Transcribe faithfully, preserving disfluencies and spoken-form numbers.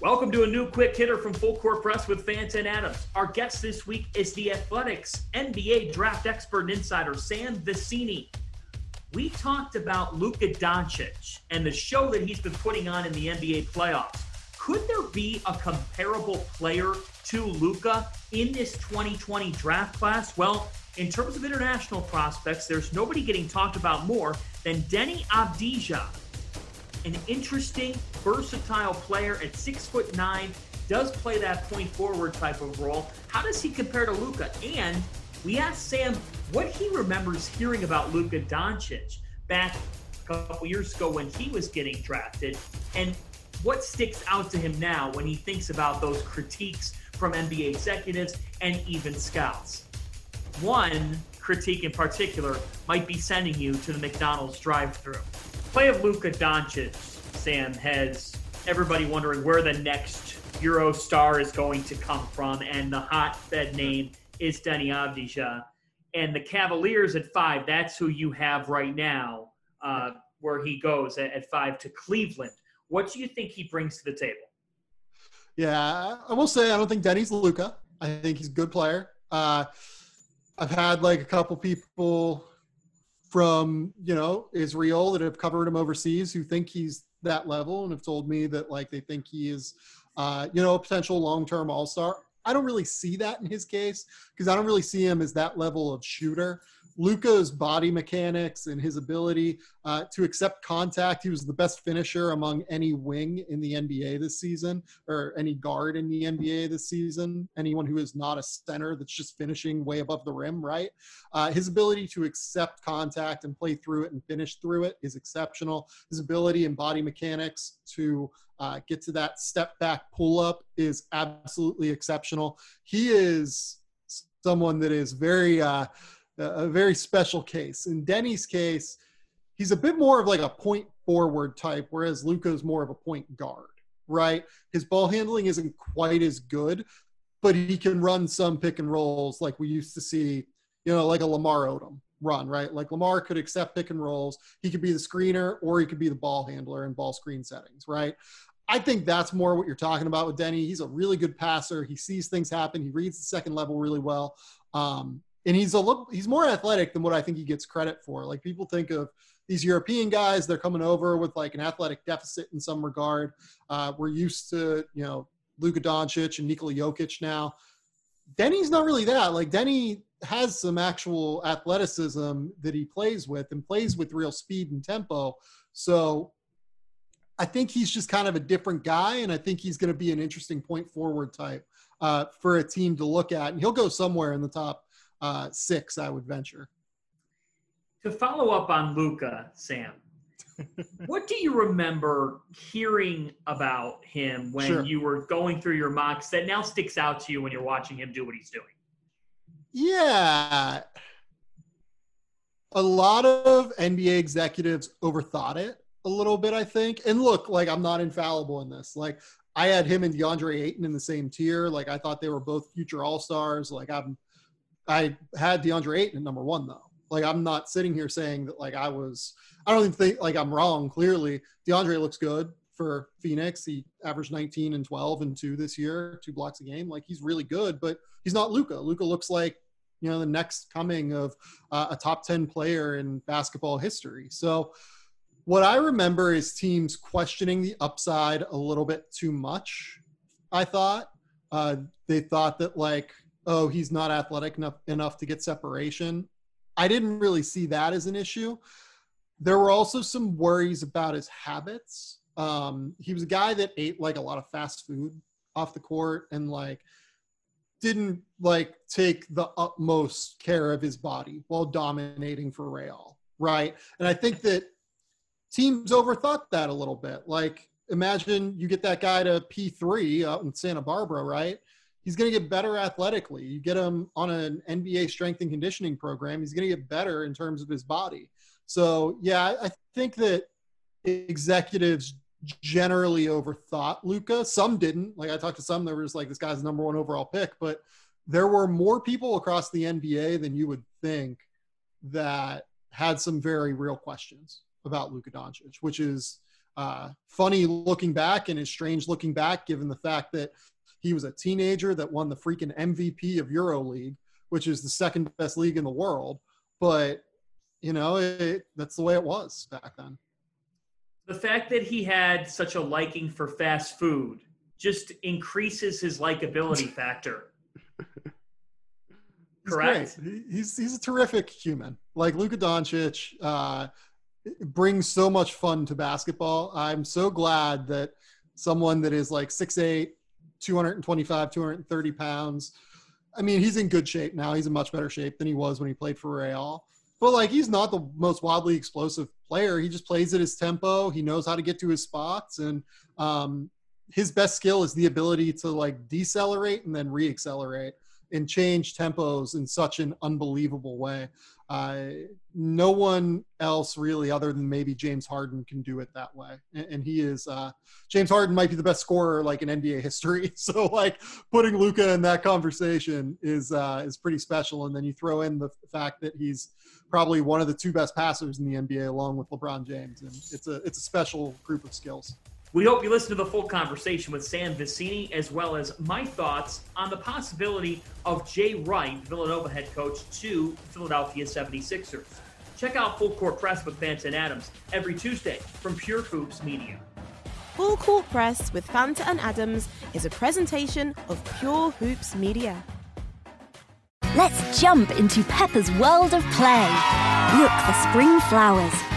Welcome to a new quick hitter from Full Court Press with Fantin Adams. Our guest this week is the Athletics N B A draft expert and insider, Sam Vecenie. We talked about Luka Doncic and the show that he's been putting on in the N B A playoffs. Could there be a comparable player to Luka in this twenty twenty draft class? Well, in terms of international prospects, there's nobody getting talked about more than Deni Avdija. An interesting, versatile player at six foot nine, does play that point forward type of role. How does he compare to Luka? And we asked Sam what he remembers hearing about Luka Doncic back a couple years ago when he was getting drafted, and what sticks out to him now when he thinks about those critiques from N B A executives and even scouts. One critique in particular might be sending you to the McDonald's drive-thru. Play of Luka Doncic, Sam, has everybody wondering where the next Euro star is going to come from, and the hotbed name is Deni Avdija. And the Cavaliers at five, that's who you have right now, uh, where he goes at, at five to Cleveland. What do you think he brings to the table? Yeah, I will say I don't think Denny's Luka. I think he's a good player. Uh, I've had like a couple people from, you know, Israel that have covered him overseas who think he's that level and have told me that like they think he is, uh, you know, a potential long-term all-star. I don't really see that in his case because I don't really see him as that level of shooter. Luka's body mechanics and his ability uh, to accept contact, he was the best finisher among any wing in the N B A this season, or any guard in the N B A this season, anyone who is not a center that's just finishing way above the rim, right? Uh, his ability to accept contact and play through it and finish through it is exceptional. His ability and body mechanics to uh, get to that step back pull up is absolutely exceptional. He is someone that is very... Uh, a very special case. In Denny's case, he's a bit more of like a point forward type, whereas Luka's more of a point guard, right? His ball handling isn't quite as good, but he can run some pick and rolls like we used to see, you know, like a Lamar Odom run, right? Like Lamar could accept pick and rolls. He could be the screener or he could be the ball handler in ball screen settings, right? I think that's more what you're talking about with Deni. He's a really good passer. He sees things happen. He reads the second level really well. Um, And he's a little, he's more athletic than what I think he gets credit for. Like people think of these European guys, they're coming over with like an athletic deficit in some regard. Uh, we're used to, you know, Luka Doncic and Nikola Jokic now. Denny's not really that. Like Deni has some actual athleticism that he plays with and plays with real speed and tempo. So I think he's just kind of a different guy. And I think he's going to be an interesting point forward type uh, for a team to look at. And he'll go somewhere in the top Uh, six, I would venture. To follow up on Luka, Sam, what do you remember hearing about him when sure. you were going through your mocks that now sticks out to you when you're watching him do what he's doing? Yeah. A lot of N B A executives overthought it a little bit, I think. And look, like I'm not infallible in this. Like I had him and DeAndre Ayton in the same tier. Like I thought they were both future all-stars. Like I'm I had DeAndre Ayton at number one, though. Like, I'm not sitting here saying that, like, I was – I don't even think, like, I'm wrong, clearly. DeAndre looks good for Phoenix. He averaged nineteen and twelve and two this year, two blocks a game. Like, he's really good, but he's not Luka. Luka looks like, you know, the next coming of uh, a top ten player in basketball history. So what I remember is teams questioning the upside a little bit too much, I thought. Uh, they thought that, like – oh, he's not athletic enough enough to get separation. I didn't really see that as an issue. There were also some worries about his habits. Um, he was a guy that ate like a lot of fast food off the court and like didn't like take the utmost care of his body while dominating for Real, right? And I think that teams overthought that a little bit. Like imagine you get that guy to P three out in Santa Barbara, right? He's going to get better athletically. You get him on an N B A strength and conditioning program, he's going to get better in terms of his body. So, yeah, I think that executives generally overthought Luka. Some didn't. Like, I talked to some that were just like, this guy's the number one overall pick. But there were more people across the N B A than you would think that had some very real questions about Luka Doncic, which is uh, funny looking back and is strange looking back, given the fact that he was a teenager that won the freaking M V P of EuroLeague, which is the second best league in the world. But, you know, it, that's the way it was back then. The fact that he had such a liking for fast food just increases his likability factor. Correct. He's, he's he's a terrific human. Like, Luka Doncic uh, brings so much fun to basketball. I'm so glad that someone that is like six eight, two twenty-five, two thirty pounds. I mean, he's in good shape now. He's in much better shape than he was when he played for Real. But, like, he's not the most wildly explosive player. He just plays at his tempo. He knows how to get to his spots. And um, his best skill is the ability to, like, decelerate and then reaccelerate and change tempos in such an unbelievable way. Uh, no one else really, other than maybe James Harden, can do it that way. And, and he is uh, James Harden might be the best scorer, like, in N B A history. So, like, putting Luka in that conversation is uh, is pretty special. And then you throw in the fact that he's probably one of the two best passers in the N B A, along with LeBron James. And it's a it's a special group of skills. We hope you listen to the full conversation with Sam Vecenie, as well as my thoughts on the possibility of Jay Wright, Villanova head coach, to Philadelphia seventy-sixers. Check out Full Court Press with Fantin Adams every Tuesday from Pure Hoops Media. Full Court Press with Fantin Adams is a presentation of Pure Hoops Media. Let's jump into Peppa's world of play. Look for spring flowers,